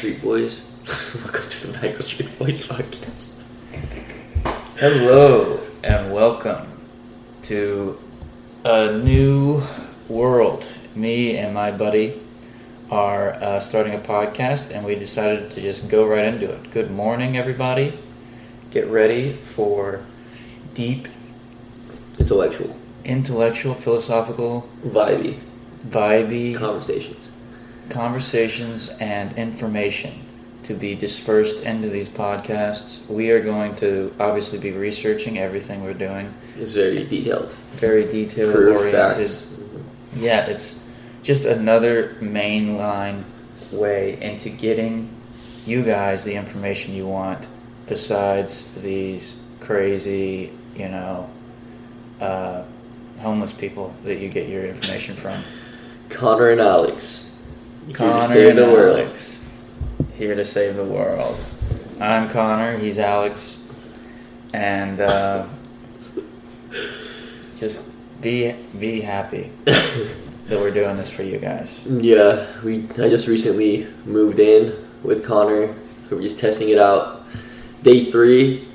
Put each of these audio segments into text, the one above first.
Street Boys. Welcome to the Back to Street Boys podcast. Hello and welcome to a new world. Me and my buddy are starting a podcast, and we decided to just go right into it. Good morning, everybody. Get ready for deep, intellectual, philosophical, vibey conversations and information to be dispersed into these podcasts. We are going to obviously be researching everything we're doing. It's very detailed, oriented. Yeah, it's just another mainline way into getting you guys the information you want. Besides these crazy, homeless people that you get your information from. Connor and Alex, here to save the world. I'm Connor, he's Alex, and just be happy that we're doing this for you guys. Yeah, I just recently moved in with Connor, so we're just testing it out. Day 3,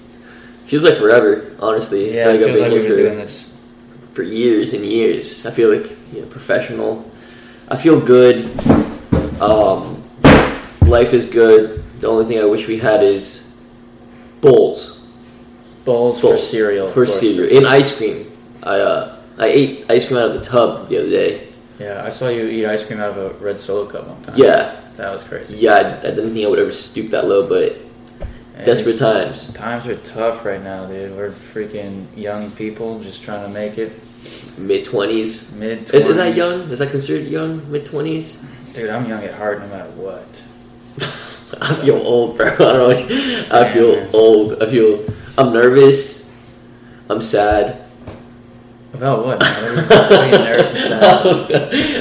feels like forever, honestly. Yeah, it feels like we've been doing this for years and years. I feel like professional. I feel good. Life is good. The only thing I wish we had is bowls. Bowls for cereal. And ice cream. I ate ice cream out of the tub the other day. Yeah, I saw you eat ice cream out of a red Solo cup one time. Yeah. That was crazy. Yeah, I didn't think I would ever stoop that low, but desperate times. Times are tough right now, dude. We're freaking young people just trying to make it. Mid-20s. Is that young? Is that considered young? Mid-20s? Dude, I'm young at heart no matter what. I feel old, bro. I don't know. I feel old. I'm nervous. I'm sad. About what? I'm nervous and sad.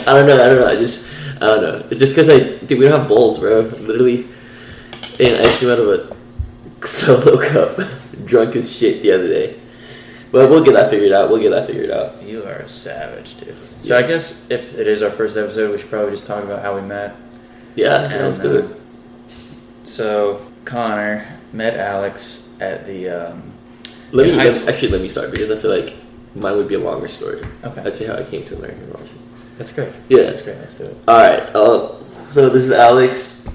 I don't know. I don't know. It's just because we don't have bowls, bro. Literally ate an ice cream out of a Solo cup. Drunk as shit the other day. But we'll get that figured out. You are a savage, dude. So yeah. I guess if it is our first episode, we should probably just talk about how we met. Yeah, let's do it. So Connor met Alex at the... let me start, because I feel like mine would be a longer story. Okay. I'd say how I came to American Logic. That's great. Yeah. That's great. Let's do it. All right. So this is Alex.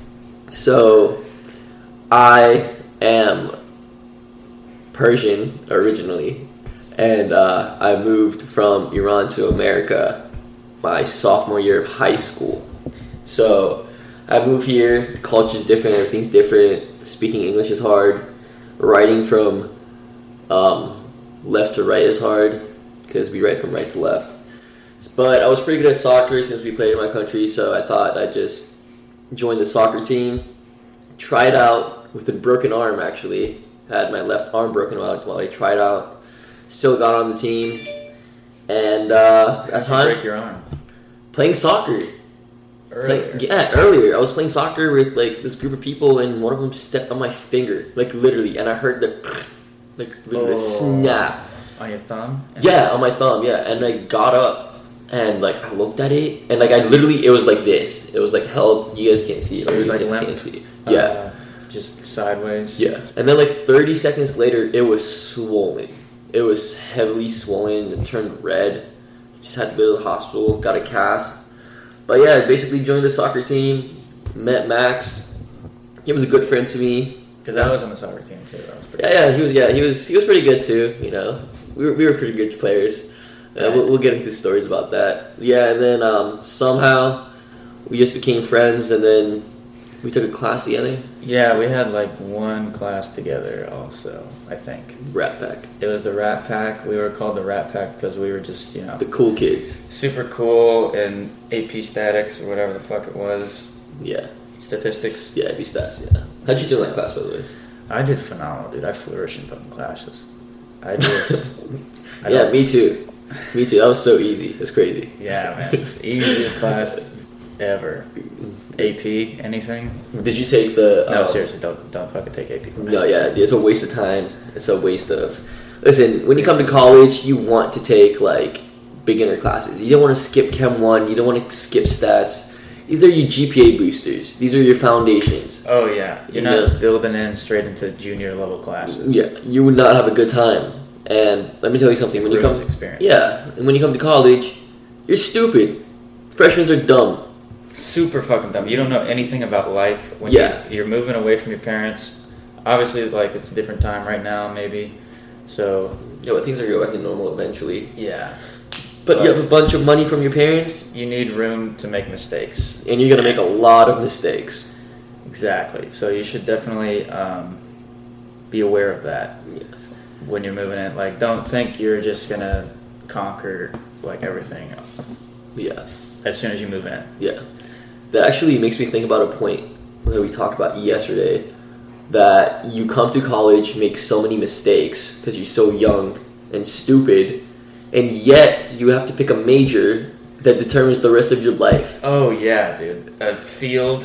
So I am Persian originally. And I moved from Iran to America my sophomore year of high school. So I moved here. The culture's different. Everything's different. Speaking English is hard. Writing from left to right is hard because we write from right to left. But I was pretty good at soccer since we played in my country, so I thought I'd just join the soccer team. Tried out with a broken arm, actually. I had my left arm broken while I tried out. Still got on the team, and that's how break your arm. Playing soccer. Earlier I was playing soccer with this group of people, and one of them stepped on my finger, literally, and I heard the snap on your thumb. Yeah, on my thumb. Yeah, and I got up and I looked at it, and I literally it was like this. It was held. You guys can't see it. It was can't see it. Yeah, just sideways. Yeah, and then 30 seconds later, it was swollen. It was heavily swollen and turned red. Just had to go to the hospital, got a cast. But yeah, basically joined the soccer team, met Max. He was a good friend to me. Because I was on the soccer team too. He was pretty good too, We were pretty good players. Right. We'll get into stories about that. Yeah, and then somehow we just became friends, and then we took a class together. Yeah, we had one class together also, I think. Rat Pack. It was the Rat Pack. We were called the Rat Pack because we were just, the cool kids. Super cool in AP Statics or whatever the fuck it was. Yeah. Statistics. Yeah, AP Stats, yeah. How'd you do in that class, by the way? I did phenomenal, dude. I flourished in fucking classes. I just... yeah, me too. That was so easy. It's crazy. Yeah, man. Easiest class... ever. AP, anything? Did you take the... No, seriously, don't fucking take AP classes. No, yeah, it's a waste of time. It's a waste of... Listen, when you come to college, you want to take, beginner classes. You don't want to skip Chem 1. You don't want to skip stats. These are your GPA boosters. These are your foundations. Oh, yeah. You're not building in straight into junior level classes. Yeah. You would not have a good time. And let me tell you something. When when you come to college, you're stupid. Freshmen are dumb. Super fucking dumb. You don't know anything about life. You're moving away from your parents. Obviously, like, it's a different time right now, maybe. So... yeah, but things are going back to normal eventually. Yeah. But you have a bunch of money from your parents. You need room to make mistakes. And you're going to make a lot of mistakes. Exactly. So you should definitely be aware of that when you're moving in. Like, don't think you're just going to conquer, like, everything. Yeah. As soon as you move in. Yeah. That actually makes me think about a point that we talked about yesterday. That you come to college, make so many mistakes because you're so young and stupid, and yet you have to pick a major that determines the rest of your life. Oh yeah, dude. A field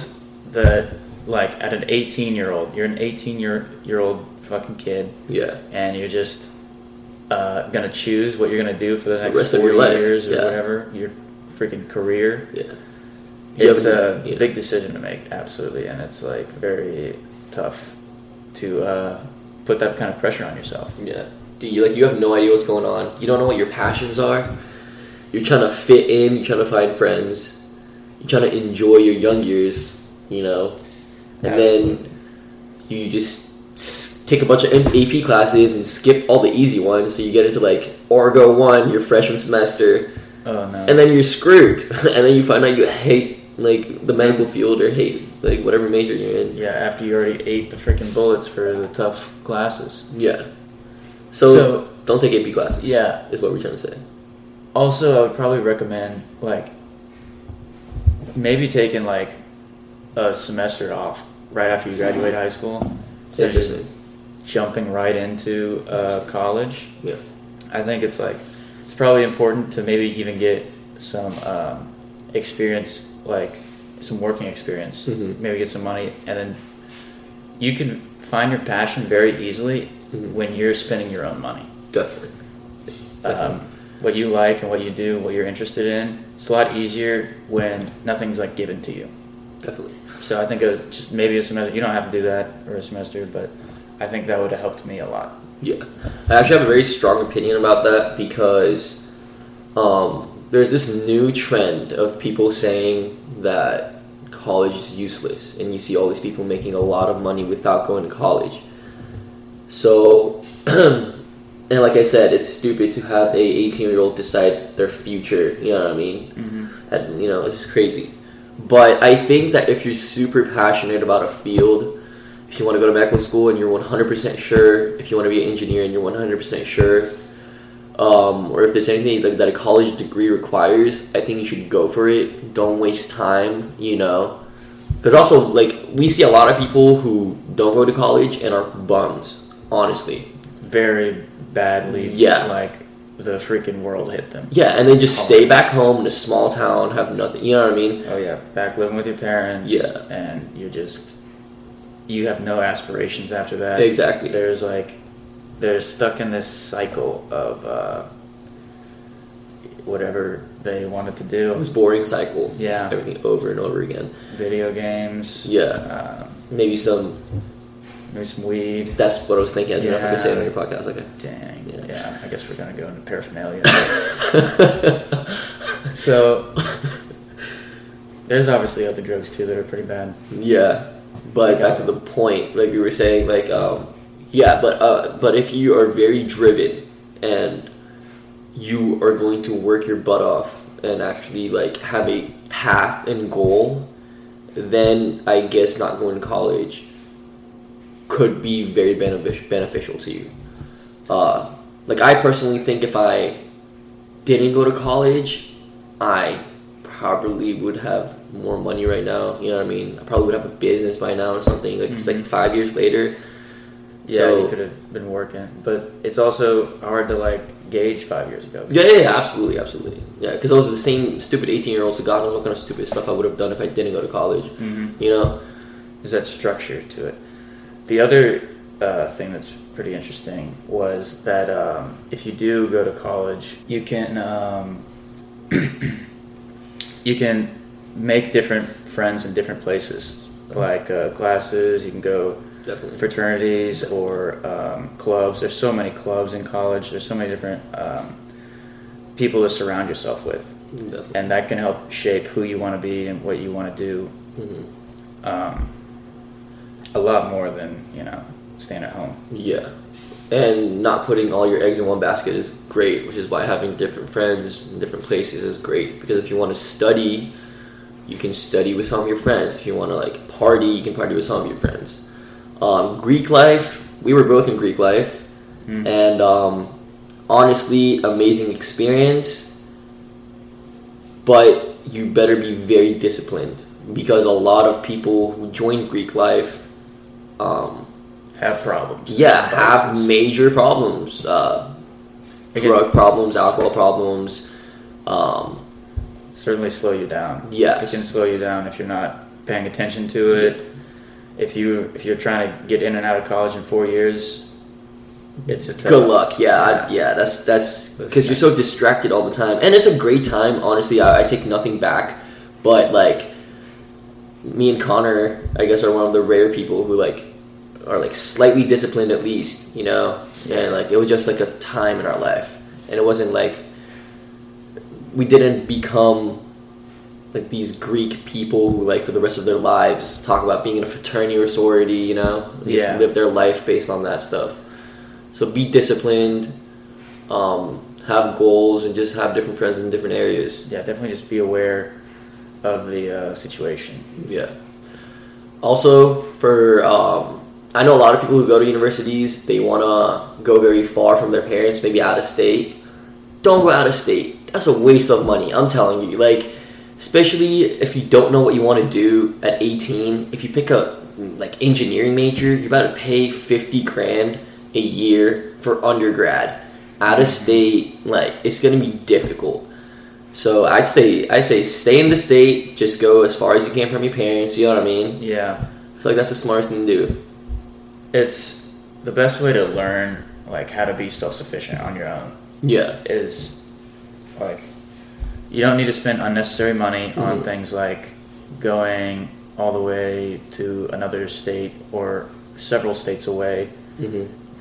that, like, at an 18-year-old, you're an 18-year-old fucking kid. Yeah. And you're just gonna choose what you're gonna do for the next rest 40 of your life. Years or whatever. Your freaking career. Yeah. It's a big decision to make, absolutely, and it's like very tough to put that kind of pressure on yourself. Yeah, dude, you have no idea what's going on. You don't know what your passions are. You're trying to fit in. You're trying to find friends. You're trying to enjoy your young years, you know. And absolutely. Then you just take a bunch of AP classes and skip all the easy ones, so you get into like Argo 1 your freshman semester. Oh no! And then you're screwed. And then you find out you hate like the medical field or hate like whatever major you're in. Yeah, after you already ate the freaking bullets for the tough classes. Yeah. So don't take AP classes. Yeah, is what we're trying to say. Also, I would probably recommend like maybe taking like a semester off right after you graduate high school. So just jumping right into college. Yeah. I think it's probably important to maybe even get some experience, like some working experience, maybe get some money, and then you can find your passion very easily when you're spending your own money. Definitely. What you like and what you do, what you're interested in, it's a lot easier when nothing's like given to you. Definitely. So I think just maybe a semester, you don't have to do that or a semester, but I think that would have helped me a lot. Yeah, I actually have a very strong opinion about that because there's this new trend of people saying that college is useless, and you see all these people making a lot of money without going to college. So, and like I said, it's stupid to have a 18-year-old decide their future, you know what I mean? Mm-hmm. And, you know, it's just crazy. But I think that if you're super passionate about a field, if you want to go to medical school and you're 100% sure, if you want to be an engineer and you're 100% sure, or if there's anything that a college degree requires, I think you should go for it. Don't waste time, you know. Because also, like, we see a lot of people who don't go to college and are bums, honestly. Very badly. Yeah. Like, the freaking world hit them. Yeah, and they just stay back home in a small town, have nothing, you know what I mean? Oh, yeah. Back living with your parents. Yeah. And you're just, you have no aspirations after that. Exactly. There's, like... they're stuck in this cycle of whatever they wanted to do. This boring cycle. Yeah. Just everything over and over again. Video games. Yeah. Maybe some weed. That's what I was thinking. I don't know if I could say it on your podcast. Okay. Dang. Yeah. I guess we're going to go into paraphernalia. So, there's obviously other drugs, too, that are pretty bad. Yeah. But back to the point, like we were saying, like... yeah, but if you are very driven and you are going to work your butt off and actually like have a path and goal, then I guess not going to college could be very beneficial to you. Like I personally think if I didn't go to college, I probably would have more money right now. You know what I mean? I probably would have a business by now or something. Like it's like 5 years later. Yeah, so, you could have been working, but it's also hard to like gauge 5 years ago. Yeah, absolutely. Yeah, because I was the same stupid 18-year-old. So God knows what kind of stupid stuff I would have done if I didn't go to college. Mm-hmm. You know, there's that structure to it. The other thing that's pretty interesting was that if you do go to college, you can make different friends in different places, like classes. You can go fraternities or clubs. There's so many clubs in college. There's so many different people to surround yourself with, and that can help shape who you want to be and what you want to do. Mm-hmm. A lot more than, you know, staying at home. Yeah. And not putting all your eggs in one basket is great, which is why having different friends in different places is great. Because if you want to study, you can study with some of your friends. If you want to, like, party, you can party with some of your friends. Greek life, we were both in Greek life. Mm. And honestly, amazing experience. But you better be very disciplined. Because a lot of people who join Greek life... have problems. Yeah, have major problems. Drug problems, alcohol problems. Certainly slow you down. Yes. It can slow you down if you're not paying attention to it. If you're trying to get in and out of college in 4 years, it's a tough. Good luck. Yeah, that's because you're so distracted all the time. And it's a great time, honestly. I take nothing back, but like me and Connor, I guess, are one of the rare people who like are like slightly disciplined at least, you know. Yeah. And like it was just like a time in our life, and it wasn't like we didn't become like these Greek people who like for the rest of their lives talk about being in a fraternity or sorority, you know. They just live their life based on that stuff. So be disciplined, have goals, and just have different friends in different areas. Yeah, definitely just be aware of the situation. Yeah. Also, for I know a lot of people who go to universities, they want to go very far from their parents, maybe out of state. Don't go out of state. That's a waste of money, I'm telling you. Like, especially if you don't know what you want to do at 18, if you pick a like engineering major, you're about to pay $50,000 a year for undergrad. Out of state, like, it's going to be difficult. So I say stay in the state, just go as far as you can from your parents, you know what I mean? Yeah. I feel like that's the smartest thing to do. It's the best way to learn, like, how to be self-sufficient on your own. Yeah. Is, like, you don't need to spend unnecessary money on things like going all the way to another state or several states away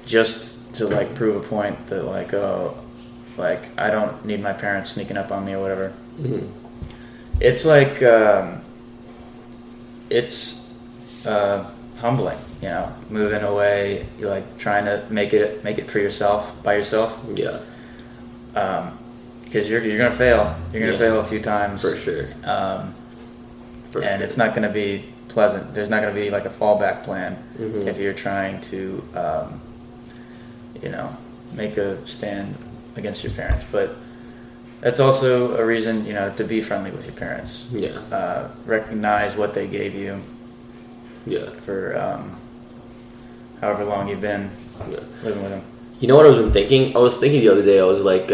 just to, like, prove a point that, like, oh, like, I don't need my parents sneaking up on me or whatever. Mm-hmm. It's, like, humbling, you know, moving away, you're like trying to make it for yourself, by yourself. Yeah. Because you're gonna fail. You're gonna fail a few times for sure. It's not gonna be pleasant. There's not gonna be like a fallback plan if you're trying to, you know, make a stand against your parents. But that's also a reason, you know, to be friendly with your parents. Yeah. Recognize what they gave you. Yeah. For however long you've been living with him. You know what I was been thinking? I was thinking the other day, I was like,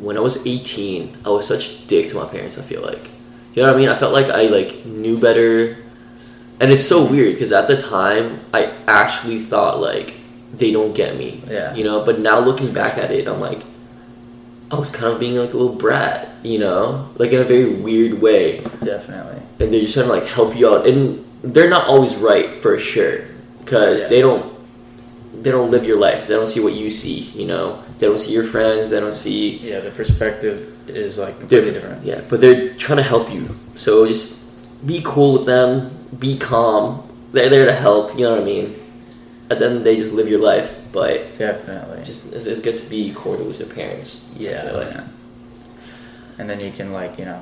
when I was 18, I was such a dick to my parents, I feel like. You know what I mean? I felt like I like knew better. And it's so weird because at the time, I actually thought like, they don't get me. Yeah. You know? But now looking back at it, I'm like, I was kind of being like a little brat, you know? Like in a very weird way. Definitely. And they're just trying to like help you out. And they're not always right for sure, because they don't live your life. They don't see what you see, you know. They don't see your friends. They don't see the perspective is like completely different. Yeah, but they're trying to help you. So just be cool with them. Be calm. They're there to help. You know what I mean? And then they just live your life. But definitely, just it's good to be cordial with your parents. Yeah, like. And then you can like, you know,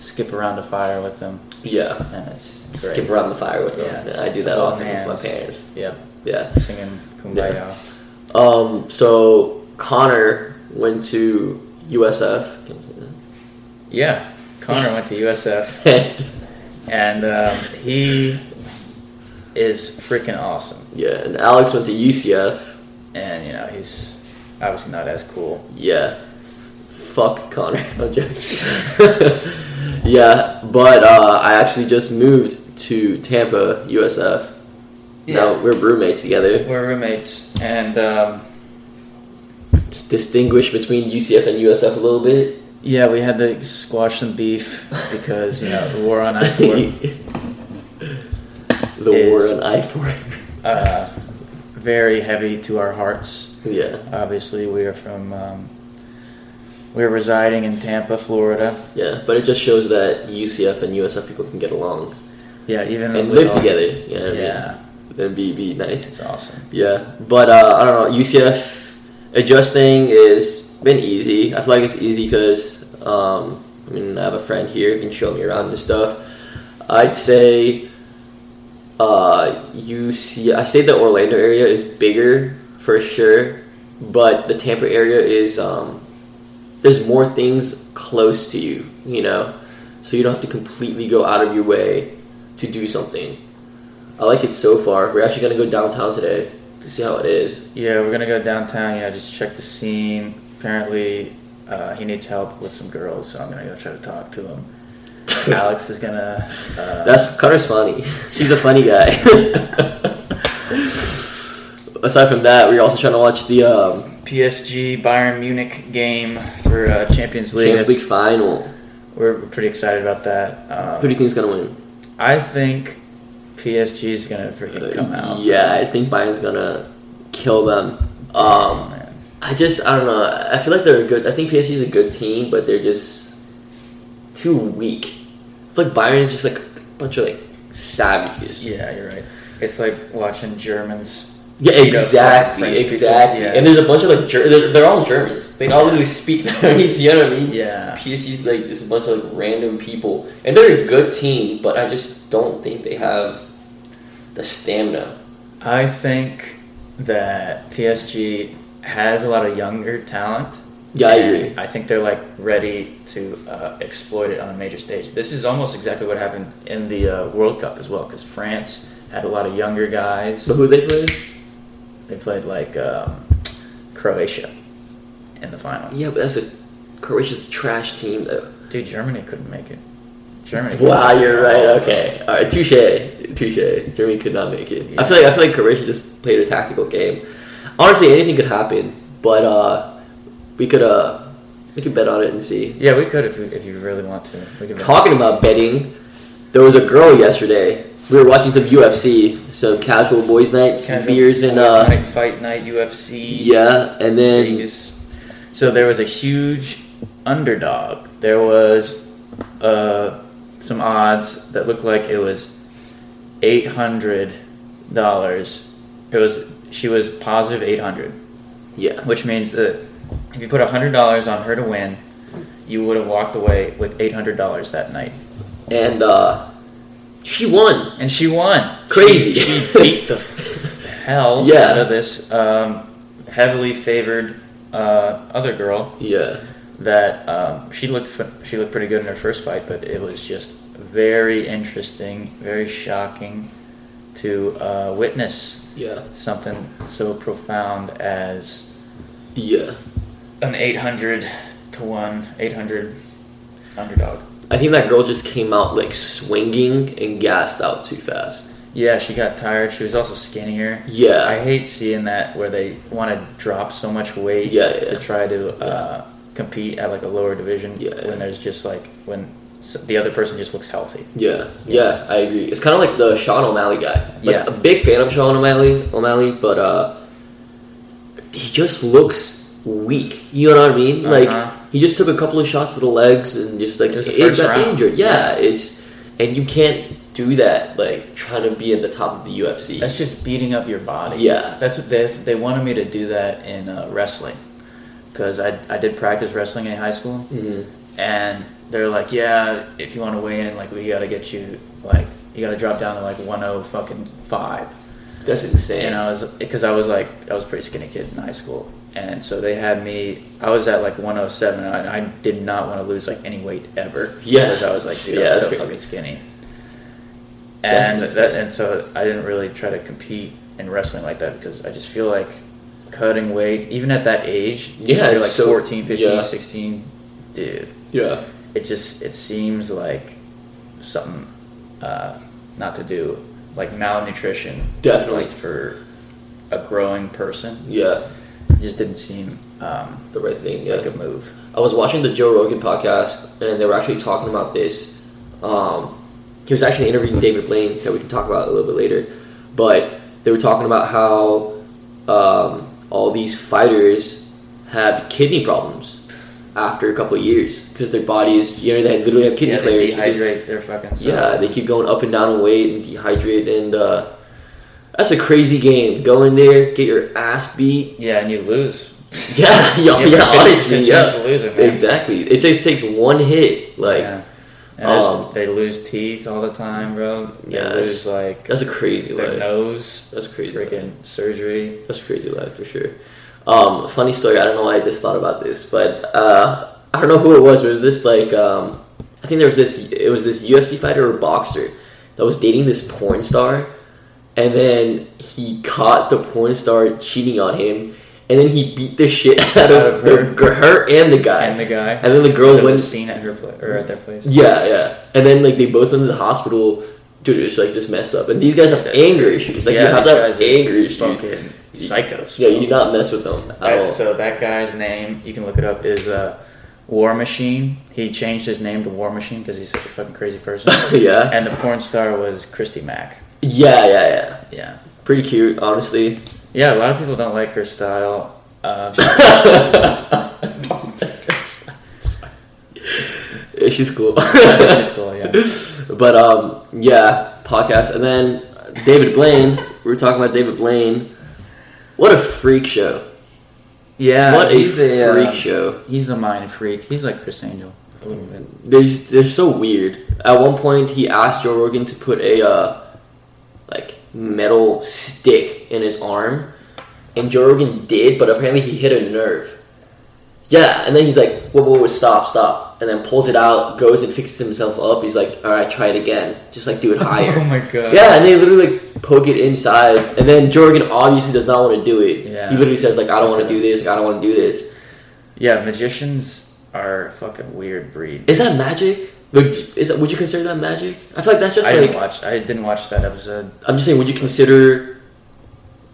skip around the fire with them. Yeah. And it's great. Skip around the fire with them. Yeah, I do that often with my parents. Yeah. Yeah. Singing Kumbaya. Yeah. So Connor went to USF. Yeah. Connor went to USF. And he is freaking awesome. Yeah. And Alex went to UCF. And, you know, he's obviously not as cool. Yeah. Fuck Connor. No jokes. Yeah, but I actually just moved to Tampa, USF. Yeah. Now we're roommates together. We're roommates, and just distinguish between UCF and USF a little bit. Yeah, we had to squash some beef because, you know, the war on I-4. Very heavy to our hearts. Yeah. Obviously, we are from... we're residing in Tampa, Florida. Yeah, but it just shows that UCF and USF people can get along. Yeah, even... And live together. You know what I mean? And be nice. It's awesome. Yeah. But, I don't know, UCF adjusting is... been easy. I feel like it's easy because I mean, I have a friend here who can show me around and stuff. I'd say I say the Orlando area is bigger for sure, but the Tampa area is there's more things close to you, you know, so you don't have to completely go out of your way to do something. I like it so far. We're actually gonna go downtown today to see how it is. Yeah, we're gonna go downtown. Yeah, just check the scene. Apparently, he needs help with some girls, so I'm going to go try to talk to him. Alex is going to... Connor's funny. He's a funny guy. Aside from that, we were also trying to watch the... PSG Bayern Munich game for Champions League. Champions League final. We're pretty excited about that. Who do you think is going to win? I think PSG is going to freaking come out. Yeah, I think Bayern's going to kill them. I don't know. I feel like they're good. I think PSG is a good team, but they're just too weak. I feel like Bayern is just like a bunch of like savages. Yeah, you're right. It's like watching Germans. Yeah, exactly. Yeah. And there's a bunch of like they're all Germans. They all literally speak their language. You know what I mean? Yeah. PSG's like just a bunch of like random people, and they're a good team, but I just don't think they have the stamina. I think that PSG has a lot of younger talent. Yeah, I agree. I think they're like ready to exploit it on a major stage. This is almost exactly what happened in the World Cup as well, because France had a lot of younger guys. But who they played? They played like Croatia in the final. Yeah, but Croatia's a trash team though. Dude, Germany couldn't make it. Wow, you're right. Okay, all right, touche. Germany could not make it. Yeah. I feel like Croatia just played a tactical game. Honestly, anything could happen, but we could bet on it and see. Yeah, we could if you really want to. We could Talking about betting, there was a girl yesterday. We were watching some UFC, some casual boys' night, some beers, and fight night UFC. Yeah, and then Vegas. So there was a huge underdog. There was some odds that looked like it was $800. She was positive 800. Yeah. Which means that if you put $100 on her to win, you would have walked away with $800 that night. And she won. Crazy. She beat the hell out of this heavily favored other girl. Yeah. That she looked pretty good in her first fight, but it was just very interesting, very shocking to witness something so profound as an 800 underdog. I think that girl just came out like swinging and gassed out too fast. Yeah, she got tired. She was also skinnier. Yeah. I hate seeing that where they want to drop so much weight to try to compete at like a lower division when there's just like when the other person just looks healthy. Yeah, I agree. It's kind of like the Sean O'Malley guy. A big fan of Sean O'Malley, but he just looks weak. You know what I mean? Like he just took a couple of shots to the legs and just like got injured. Yeah, and you can't do that. Like trying to be at the top of the UFC. That's just beating up your body. Yeah, that's what they wanted me to do that in wrestling because I did practice wrestling in high school and. They're like, yeah, if you want to weigh in, like, we got to get you, like, you got to drop down to, like, 105. That's insane. And I was a pretty skinny kid in high school. And so they had me, I was at, like, 107, and I did not want to lose, like, any weight ever. Yeah. Because I was like, dude, I'm so fucking skinny. And so I didn't really try to compete in wrestling like that because I just feel like cutting weight, even at that age, you're, like, 14, 15, 16, dude. Yeah. It seems like something not to do, like malnutrition. Definitely. For a growing person. Yeah. It just didn't seem the right thing. Yeah. Like a move. I was watching the Joe Rogan podcast, and they were actually talking about this. He was actually interviewing David Blaine, that we can talk about a little bit later. But they were talking about how all these fighters have kidney problems after a couple of years because their bodies, you know, they literally have kidney failures. Yeah, dehydrate their fucking stuff. Yeah, they keep going up and down in weight and dehydrate, and that's a crazy game. Go in there, get your ass beat. Yeah, and you lose. Honestly, yeah. A loser, man. Exactly. It just takes one hit, like. Yeah. And they lose teeth all the time, bro. They lose, like, that's a crazy their life. Nose. That's a crazy freaking life. Surgery. That's a crazy life for sure. Funny story. I don't know why I just thought about this, but I don't know who it was. But it was this like I think there was this. It was this UFC fighter or boxer that was dating this porn star, and then he caught the porn star cheating on him. And then he beat the shit out of her and the guy. And the guy. And then the girl went seen at her place or at their place. Yeah. And then like they both went to the hospital. Dude, it's like just messed up. And these guys have anger issues. Like you have to have anger issues. Psychos. Yeah, you do not mess with them at all. So that guy's name, you can look it up, is War Machine. He changed his name to War Machine because he's such a fucking crazy person. Yeah. And the porn star was Christy Mack. Yeah. Pretty cute, honestly. Yeah, a lot of people don't like her style. She's cool. She's cool, yeah. But, podcast. And then David Blaine. We were talking about David Blaine. What a freak show. Yeah. What a freak show. He's a mind freak. He's like Chris Angel a little bit. They're so weird. At one point, he asked Joe Rogan to put a, metal stick in his arm, and Joe Rogan did, but apparently he hit a nerve. Yeah, and then he's like, whoa, stop, and then pulls it out, goes and fixes himself up. He's like, alright, try it again, just like do it higher. Oh my god. Yeah, and they literally like poke it inside, and then Joe Rogan obviously does not want to do it. Yeah. He literally says like, I don't want to do this. Yeah, magicians are a fucking weird breed. Is that magic? Like, would you consider that magic? I feel like that's just I didn't watch that episode. I'm just saying, would you consider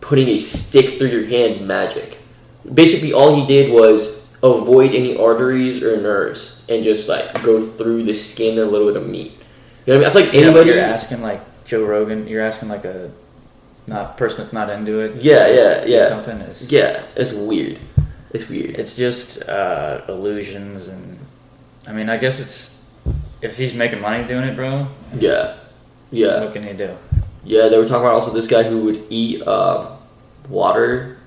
putting a stick through your hand magic? Basically, all he did was avoid any arteries or nerves and just, like, go through the skin and a little bit of meat. You know what I mean? I feel like anybody... Yeah, you're asking, like, Joe Rogan, you're asking, like, a person that's not into it. Yeah. Something is... Yeah, it's weird. It's just illusions and... I mean, I guess it's... If he's making money doing it, bro. Yeah. What can he do? Yeah, they were talking about also this guy who would eat water,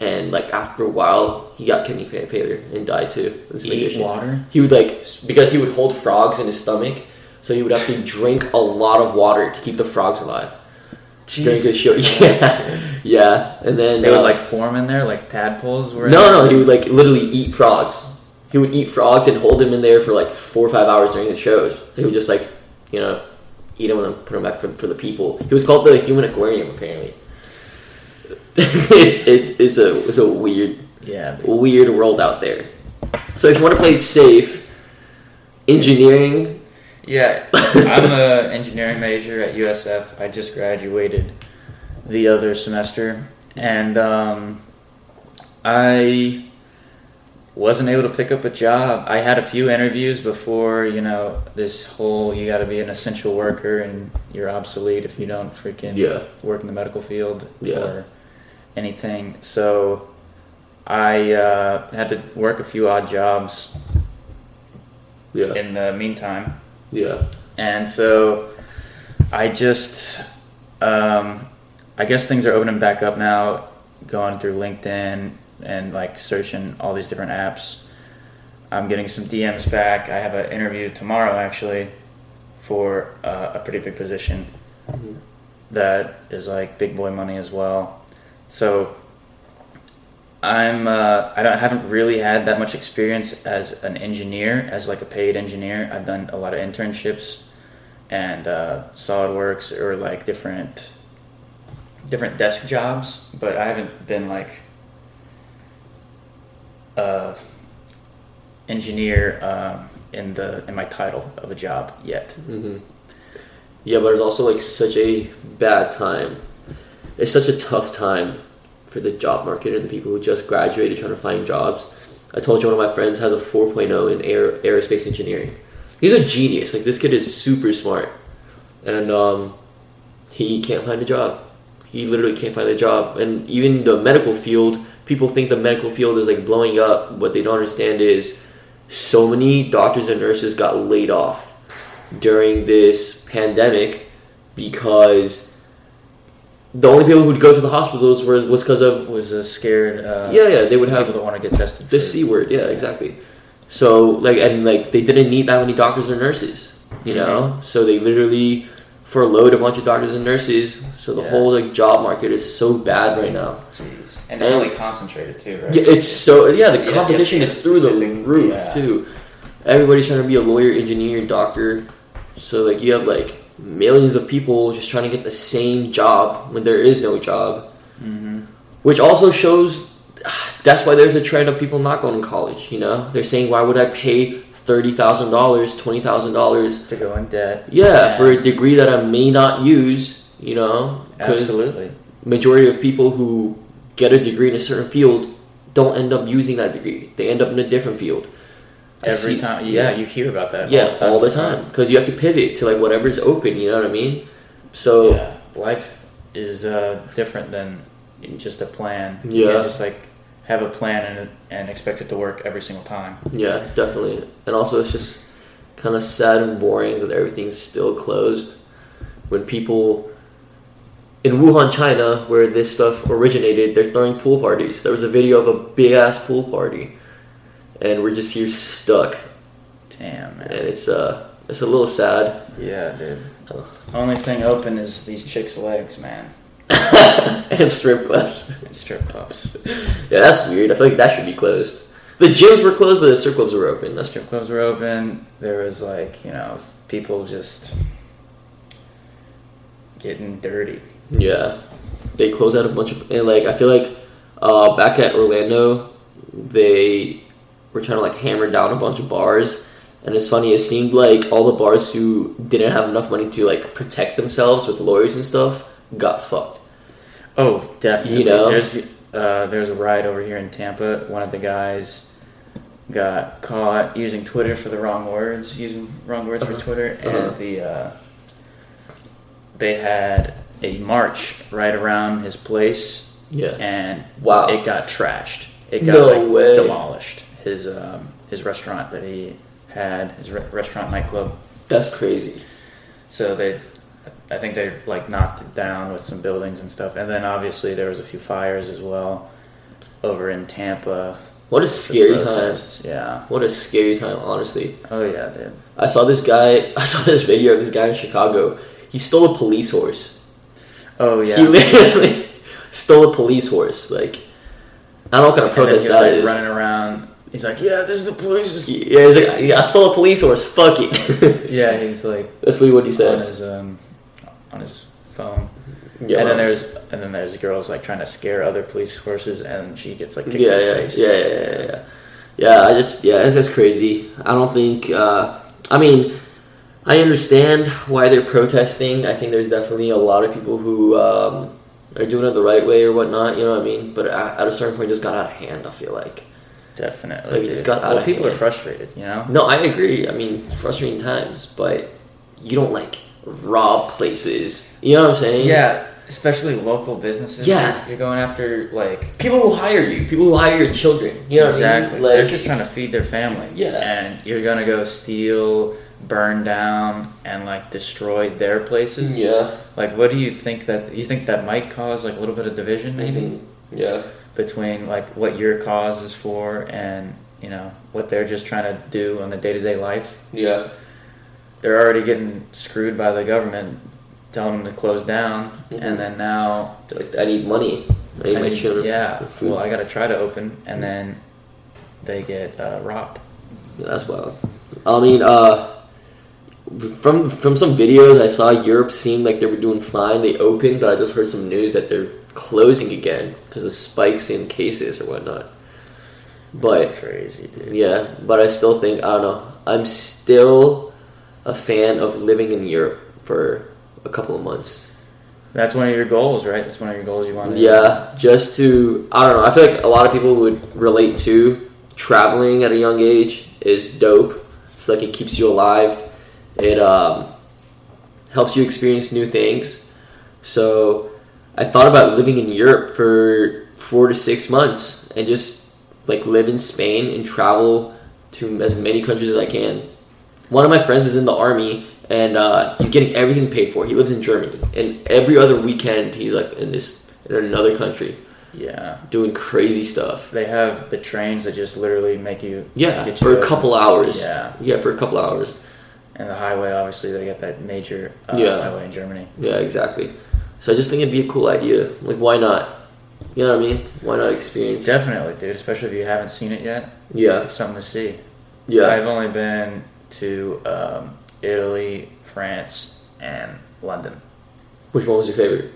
and like after a while, he got kidney failure and died too. This magician. Eat water? He would because he would hold frogs in his stomach, so he would have to drink a lot of water to keep the frogs alive. During the show, yeah, and then they would form in there like tadpoles. No, he would literally eat frogs. He would eat frogs and hold them in there for 4 or 5 hours during the shows. He would just eat them and put them back for the people. He was called the Human Aquarium apparently. it's a weird weird world out there. So if you want to play it safe, engineering. Yeah, I'm an engineering major at USF. I just graduated the other semester, and I wasn't able to pick up a job. I had a few interviews before, this whole you got to be an essential worker and you're obsolete if you don't freaking work in the medical field or anything. So I had to work a few odd jobs in the meantime. Yeah. And so I just, I guess things are opening back up now, going through LinkedIn and searching all these different apps. I'm getting some DMs back. I have an interview tomorrow actually for a pretty big position that is big boy money as well. So I'm haven't really had that much experience as an engineer, as a paid engineer. I've done a lot of internships and SolidWorks or different desk jobs, but I haven't been engineer in my title of a job yet. Mm-hmm. Yeah, but it's also such a bad time. It's such a tough time for the job market and the people who just graduated trying to find jobs. I told you one of my friends has a 4.0 in aerospace engineering. He's a genius. Like, this kid is super smart. And he can't find a job. He literally can't find a job. And even the medical field, people think the medical field is like blowing up. What they don't understand is so many doctors and nurses got laid off during this pandemic because the only people who'd go to the hospitals was because of... Was a scared... they would have... People that want to get tested. The C word, yeah, exactly. So, they didn't need that many doctors or nurses, you know? Mm-hmm. So they literally furloughed a bunch of doctors and nurses. So the whole, job market is so bad right now. Jeez. And it's really concentrated, too, right? Yeah, it's so... Yeah, the competition is through the roof, too. Everybody's trying to be a lawyer, engineer, doctor. So, you have, millions of people just trying to get the same job when there is no job. Mm-hmm. Which also shows... That's why there's a trend of people not going to college, you know? They're saying, why would I pay $30,000, $20,000... To go in debt. Yeah, for a degree that I may not use, you know? Absolutely. Majority of people who get a degree in a certain field don't end up using that degree. They end up in a different field. Every time. Yeah, you hear about that all the time. Because you have to pivot to, whatever's open, you know what I mean? So... Yeah. Life is different than just a plan. Yeah. You're just, have a plan and expect it to work every single time. Yeah, definitely. And also it's just kind of sad and boring that everything's still closed. When people in Wuhan, China, where this stuff originated, they're throwing pool parties. There was a video of a big-ass pool party, and we're just here stuck. Damn, man. And it's a little sad. Yeah, dude. Only thing open is these chicks' legs, man. And strip clubs. Yeah, that's weird. I feel like that should be closed. The gyms were closed, but the strip clubs were open. Strip clubs were open. There was people just getting dirty. Yeah, they closed out a bunch of and I feel like back at Orlando, they were trying to hammer down a bunch of bars. And it's funny, it seemed like all the bars who didn't have enough money to protect themselves with lawyers and stuff got fucked. Oh, definitely. There's a riot over here in Tampa. One of the guys got caught using Twitter for the wrong words, for Twitter, and they had a march right around his place. Yeah. And it got trashed. It got demolished. His restaurant that he had, his restaurant nightclub. That's crazy. So I think they knocked it down with some buildings and stuff, and then obviously there was a few fires as well over in Tampa. What a scary time! Yeah, what a scary time, honestly. Oh yeah, dude. I saw this video of this guy in Chicago. He stole a police horse. Oh yeah, he literally stole a police horse. I don't know what kind of protest that is. Running around. He's this is the police. Yeah, he's I stole a police horse. Fuck it. Yeah, he's that's literally what he said. On his phone, yeah. And then there's girls trying to scare other police horses, and she gets kicked in the face. Yeah. It's just crazy. I don't think. I understand why they're protesting. I think there's definitely a lot of people who are doing it the right way or whatnot. You know what I mean? But at a certain point, it just got out of hand. I feel like. Definitely. It just got out of hand. People are frustrated. You know. No, I agree. I mean, frustrating times, but you don't rob places. You know what I'm saying? Yeah, especially local businesses. Yeah. You're going after, people who hire you. People who hire your children. You know exactly. What I mean? They're just trying to feed their family. Yeah. And you're going to go steal, burn down, and, destroy their places? Yeah. What do you think that might cause, a little bit of division, maybe? Mm-hmm. Yeah. Between, what your cause is for and, what they're just trying to do on the day-to-day life? Yeah. They're already getting screwed by the government, telling them to close down, mm-hmm. and then now... I need money. I got to try to open, and then they get robbed. Yeah, that's wild. I mean, from some videos I saw, Europe seemed like they were doing fine. They opened, but I just heard some news that they're closing again because of spikes in cases or whatnot. But, that's crazy, dude. Yeah, but I still think, I don't know, I'm still... a fan of living in Europe for a couple of months. That's one of your goals, right? That's one of your goals you want to do. Yeah, just to, I don't know. I feel like a lot of people would relate to traveling at a young age is dope. I feel like it keeps you alive. It helps you experience new things. So I thought about living in Europe for 4 to 6 months and just like live in Spain and travel to as many countries as I can. One of my friends is in the army, and he's getting everything paid for. He lives in Germany, and every other weekend he's like in another country. Yeah, doing crazy stuff. They have the trains that just literally make you get you for a couple hours. Yeah, for a couple hours. And the highway, obviously, they got that major highway in Germany. Yeah, exactly. So I just think it'd be a cool idea. Like, why not? You know what I mean? Why not experience? Definitely, dude. Especially if you haven't seen it yet. Yeah, it's something to see. Yeah, I've only been to Italy, France, and London. Which one was your favorite?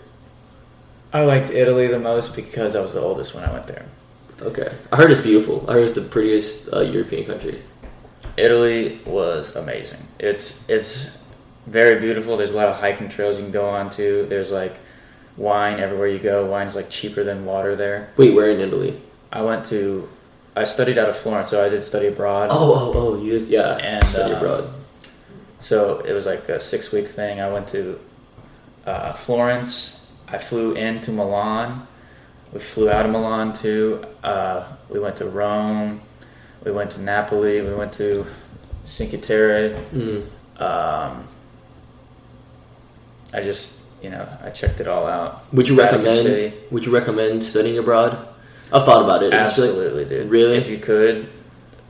I liked Italy the most because I was the oldest when I went there. Okay. I heard it's beautiful. I heard it's the prettiest European country. Italy was amazing. It's very beautiful. There's a lot of hiking trails you can go on to. There's like wine everywhere you go. Wine's like cheaper than water there. Wait, where in Italy? I studied out of Florence, so I did study abroad. Study abroad. So it was like a 6-week thing. I went to Florence. I flew into Milan. We flew out of Milan too. We went to Rome. We went to Napoli. We went to Cinque Terre. Mm-hmm. I just, I checked it all out. Would you recommend studying abroad? I've thought about it. Absolutely, dude. Really? If you could,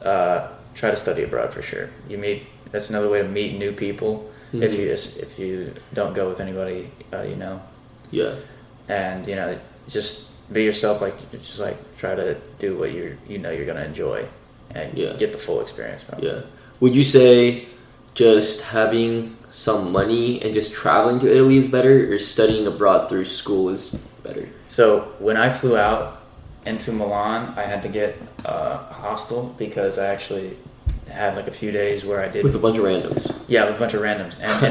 try to study abroad for sure. That's another way to meet new people. Mm-hmm. If you don't go with anybody, Yeah. And just be yourself. Like try to do what you're gonna enjoy, and get the full experience. Probably. Yeah. Would you say just having some money and just traveling to Italy is better, or studying abroad through school is better? So when I flew out into Milan, I had to get a hostel because I actually had like a few days where I did with a bunch of randoms. Yeah, with a bunch of randoms, and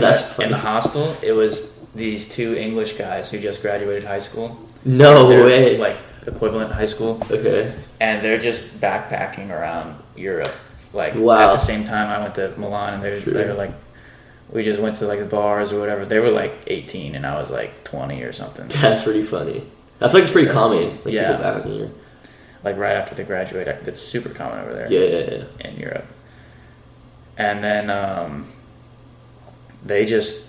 in the hostel, it was these two English guys who just graduated high school. No way! Like equivalent high school. Okay. And they're just backpacking around Europe. Like at the same time, I went to Milan, and they were like, we just went to like the bars or whatever. They were like 18, and I was like 20 or something. That's pretty funny. I feel like it's pretty common. Like people backpacking here. Like right after they graduate, that's super common over there. Yeah. In Europe. And then they just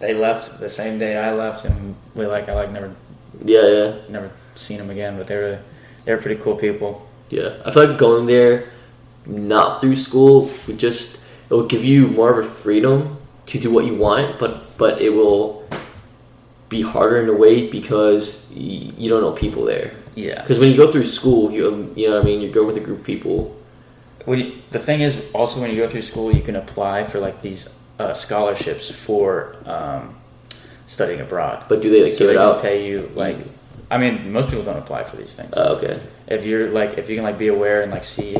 they left the same day I left, and I never never seen them again. But they're pretty cool people. Yeah, I feel like going there, not through school, it'll give you more of a freedom to do what you want, but it will be harder in a way because you don't know people there. Yeah, because when you go through school, you know what I mean. You go with a group of people. The thing is, also when you go through school, you can apply for like these scholarships for studying abroad. But do they give it out? Pay you like, I mean, most people don't apply for these things. Okay. If you're like, if you can like be aware and like see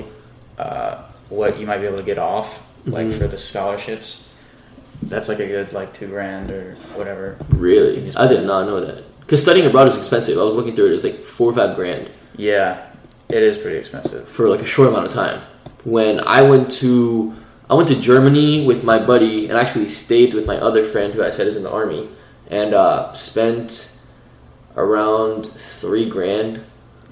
what you might be able to get off like for the scholarships, that's like a good like $2,000 or whatever. Really? I did not know that. Because studying abroad is expensive. I was looking through it. It was like $4,000 or $5,000. Yeah, it is pretty expensive for like a short amount of time. When I went to Germany with my buddy, and actually stayed with my other friend who I said is in the army, and spent around $3,000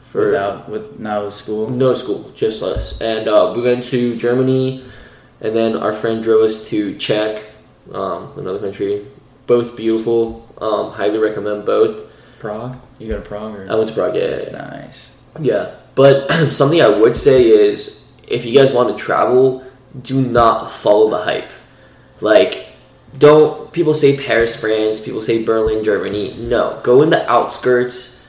for with no school. No school, just us. And we went to Germany, and then our friend drove us to Czech, another country. Both beautiful. Highly recommend both. Prague? You go to Prague? I went to Prague. Yeah. Nice. Yeah, but something I would say is, if you guys want to travel, do not follow the hype. Like, people say Paris, France, people say Berlin, Germany. No, go in the outskirts,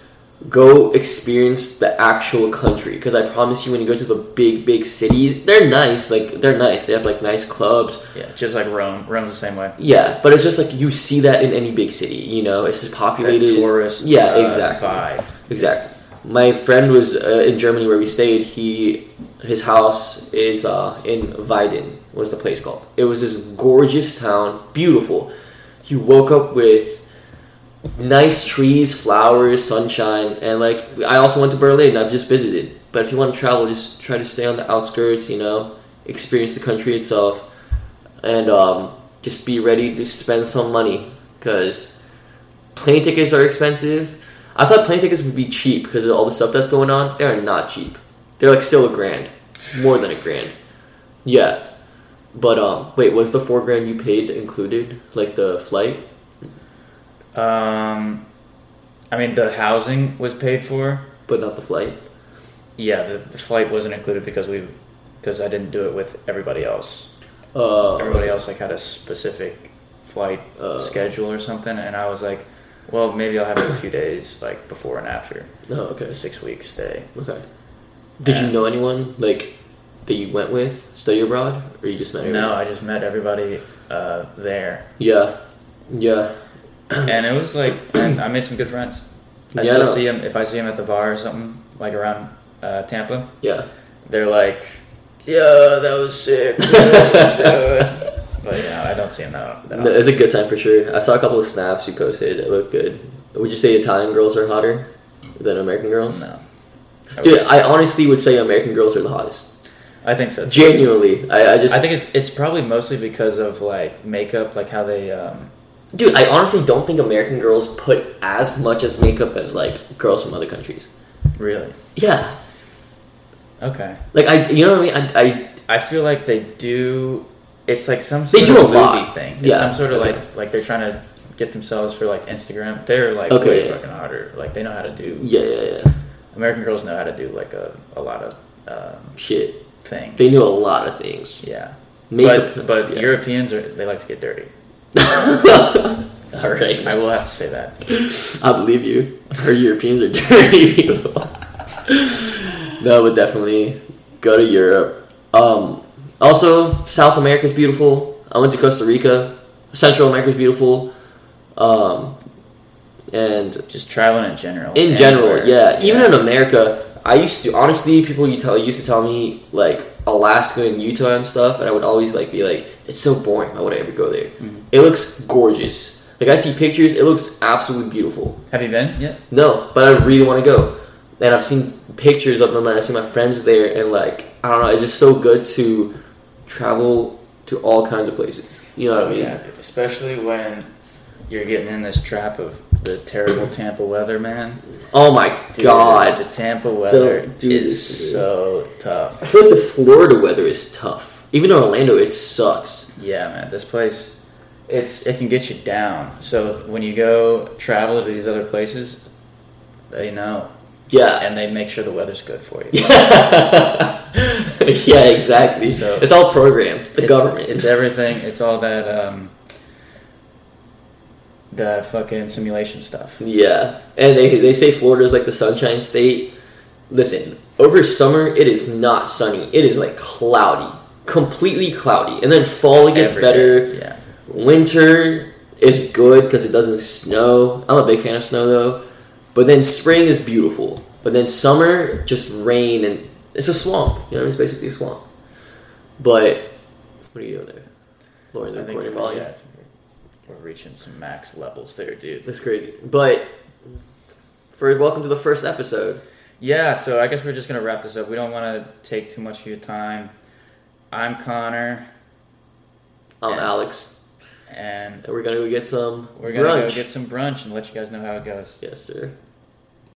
go experience the actual country. Because I promise you, when you go to the big, big cities, they're nice. Like, they're nice. They have, like, nice clubs. Yeah, just like Rome. Rome's the same way. Yeah, but it's just, like, you see that in any big city, It's just populated. That tourist exactly. Vibe. Exactly. My friend was in Germany where we stayed. His house is in Weiden, was the place called. It was this gorgeous town, beautiful. you woke up with nice trees, flowers, sunshine, and like I also went to Berlin. I've just visited, but if you want to travel, just try to stay on the outskirts. You know, experience the country itself, and just be ready to spend some money because plane tickets are expensive. I thought plane tickets would be cheap because of all the stuff that's going on. They're not cheap. They're like still $1 grand, more than $1 grand. Yeah, but wait, was the $4 grand you paid included, like the flight? I mean, the housing was paid for, but not the flight. Yeah, the flight wasn't included because I didn't do it with everybody else. Everybody else like had a specific flight schedule or something, and I was like, well, maybe I'll have it a few days like before and after. Oh, okay. The 6 week stay. Okay. Did you know anyone like that you went with study abroad, or you just met everybody? No, I just met everybody there. Yeah. Yeah. And it was like, and I made some good friends. See them, if I see them at the bar or something, like around Tampa. Yeah. They're like, yeah, that was sick. But yeah, I don't see them that often. No, it was a good time for sure. I saw a couple of snaps you posted. It looked good. Would you say Italian girls are hotter than American girls? No. Dude, I honestly would say American girls are the hottest. I think so. Genuinely. I think it's probably mostly because of like makeup, like how they... Dude, I honestly don't think American girls put as much as makeup as, like, girls from other countries. Really? Yeah. Okay. Like, you know what I mean? I feel like they do... It's like some sort of movie thing. It's some sort of, like they're trying to get themselves for, like, Instagram. They're, like, way fucking hotter. Like, they know how to do... Yeah. American girls know how to do, like, a lot of... shit. Things. They know a lot of things. Yeah. Makeup, but Europeans, they like to get dirty. Alright, I will have to say that. I believe you. Our Europeans are dirty people. No, but definitely go to Europe. Also, South America is beautiful. I went to Costa Rica. Central America is beautiful. And just traveling in general. In general, yeah. Even in America, I used to honestly people used to tell me like Alaska and Utah and stuff, and I would always like be like, it's so boring. Why would I ever go there? Mm-hmm. It looks gorgeous. Like I see pictures, it looks absolutely beautiful. Have you been? Yeah. No, but I really want to go. And I've seen pictures of them, and I've seen my friends there, and like I don't know, it's just so good to travel to all kinds of places. You know what I mean? Yeah, especially when you're getting in this trap of the terrible Tampa weather, man. Oh my God. The Tampa weather is so tough. I feel like the Florida weather is tough. Even in Orlando, it sucks. Yeah, man. This place, it can get you down. So when you go travel to these other places, they know. Yeah. And they make sure the weather's good for you. Yeah, exactly. So it's all programmed. The government. It's everything. It's all that... the fucking simulation stuff. Yeah. And they say Florida's like the sunshine state. Listen, over summer, it is not sunny. It is like cloudy. Completely cloudy. And then fall, it gets better. Yeah. Winter is good because it doesn't snow. I'm a big fan of snow, though. But then spring is beautiful. But then summer, just rain. And it's a swamp. You know, it's basically a swamp. But what are you doing there? Lowering the recording volume. Yeah, we're reaching some max levels there, dude. That's crazy. But welcome to the first episode. Yeah, so I guess we're just going to wrap this up. We don't want to take too much of your time. I'm Connor. I'm Alex. And we're going to go get some brunch. And let you guys know how it goes. Yes, sir.